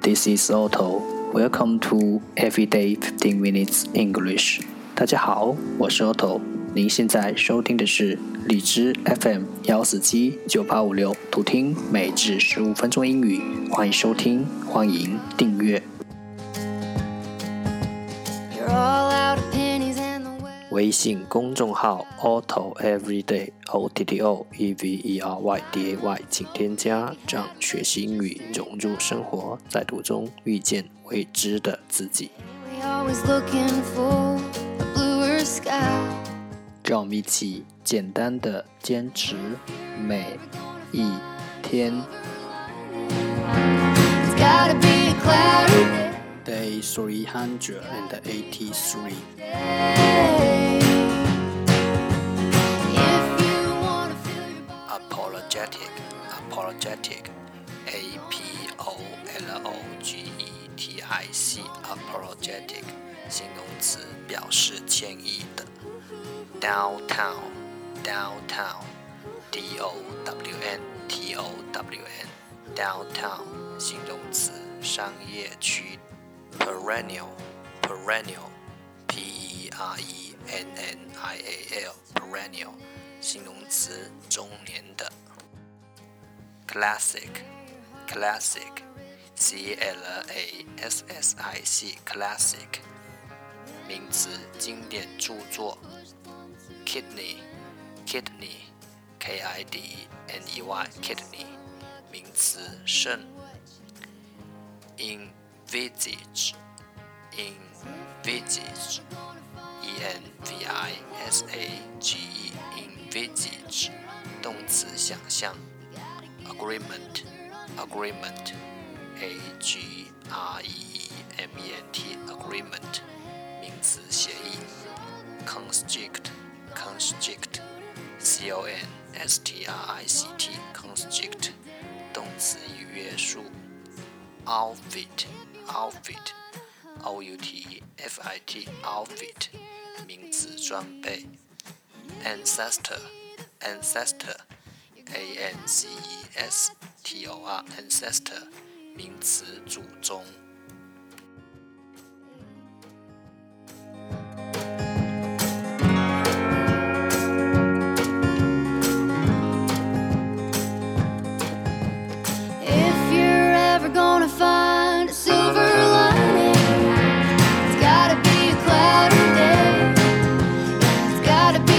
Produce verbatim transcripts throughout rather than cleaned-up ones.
This is Otto. Welcome to Every Day fifteen Minutes English. 大家好，我是 Otto。您现在收听的是荔枝 F M 幺四七九八五六，读听每日十五分钟英语。欢迎收听，欢迎订阅。微信公众号 Otto Everyday O T T O E V E R Y D A Y， 请添加，让学习英语融入生活，在途中遇见未知的自己。让我们一起简单的坚持每一天。Day three hundred and eighty-three.Apologetic, apologetic, A P O L O G E T I C, apologetic, 形容词，表示歉意的。Downtown, downtown, D O W N T O W N, downtown, 形容词，商业区。Perennial, perennial, P E R E N N I A L, perennial,形容词，中年的。Classic, classic, C L A S S I C, classic, 名词，经典著作。Kidney, kidney, K I D N E Y, kidney, 名词，肾。Envisage, envisage, E N V I S A G E,Envisage, 动词，想象。Agreement, agreement, A G R E E M E N T, agreement, 名词，协议。Constrict, constrict, C O N S T R I C T, constrict, 动词，约束。Outfit, outfit, O U T F I T, outfit, 名词，装备。Ancestor, ancestor, A N C E S T O R, ancestor, 名词，祖宗。If you're ever gonna find a silver lining, it's gotta be a cloudy day. It's gotta be.The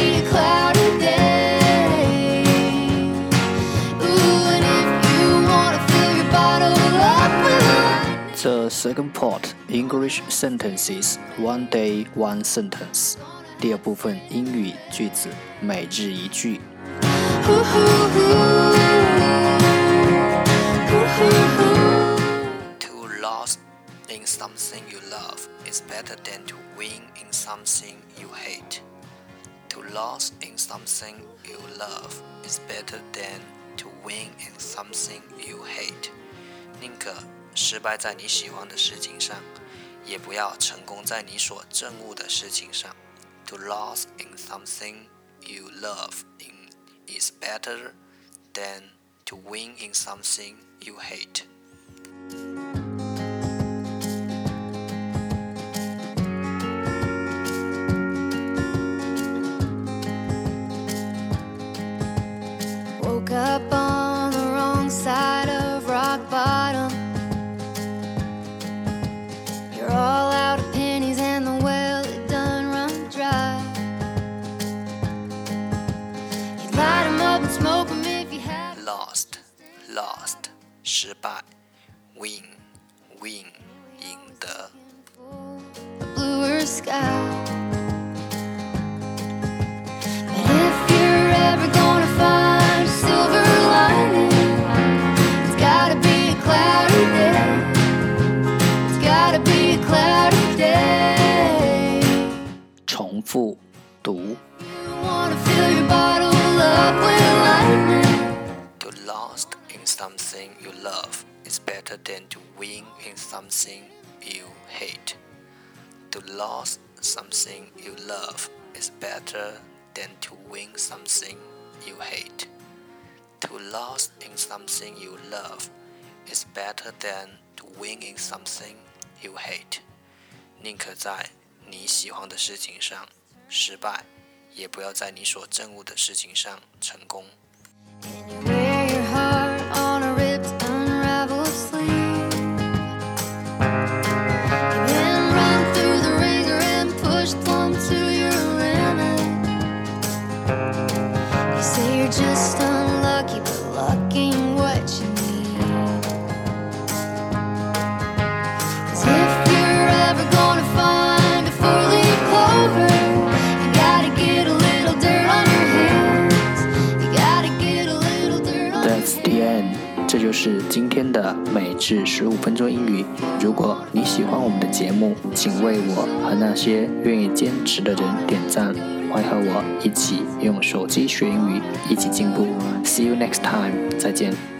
second part, English sentences, one day, one sentence. 第二部分，英语句子，每日一句。To lose in something you love is better than to win in something you hate. To lose in something you love is better than to win in something you hate. 宁可失败在你喜欢的事情上，也不要成功在你所憎恶的事情上。To lose in something you love in is better than to win in something you hate. 失败 win win 赢得。重复读。To lost in something you love is better than to win in something you hate. To lose something you love is better than to win something you hate. To lose in something you love is better than winging something you hate. 宁可在你喜欢的事情上失败，也不要在你所憎恶的事情上成功。这就是今天的每日十五分钟英语。如果你喜欢我们的节目，请为我和那些愿意坚持的人点赞，欢迎和我一起用手机学英语，一起进步。See you next time， 再见。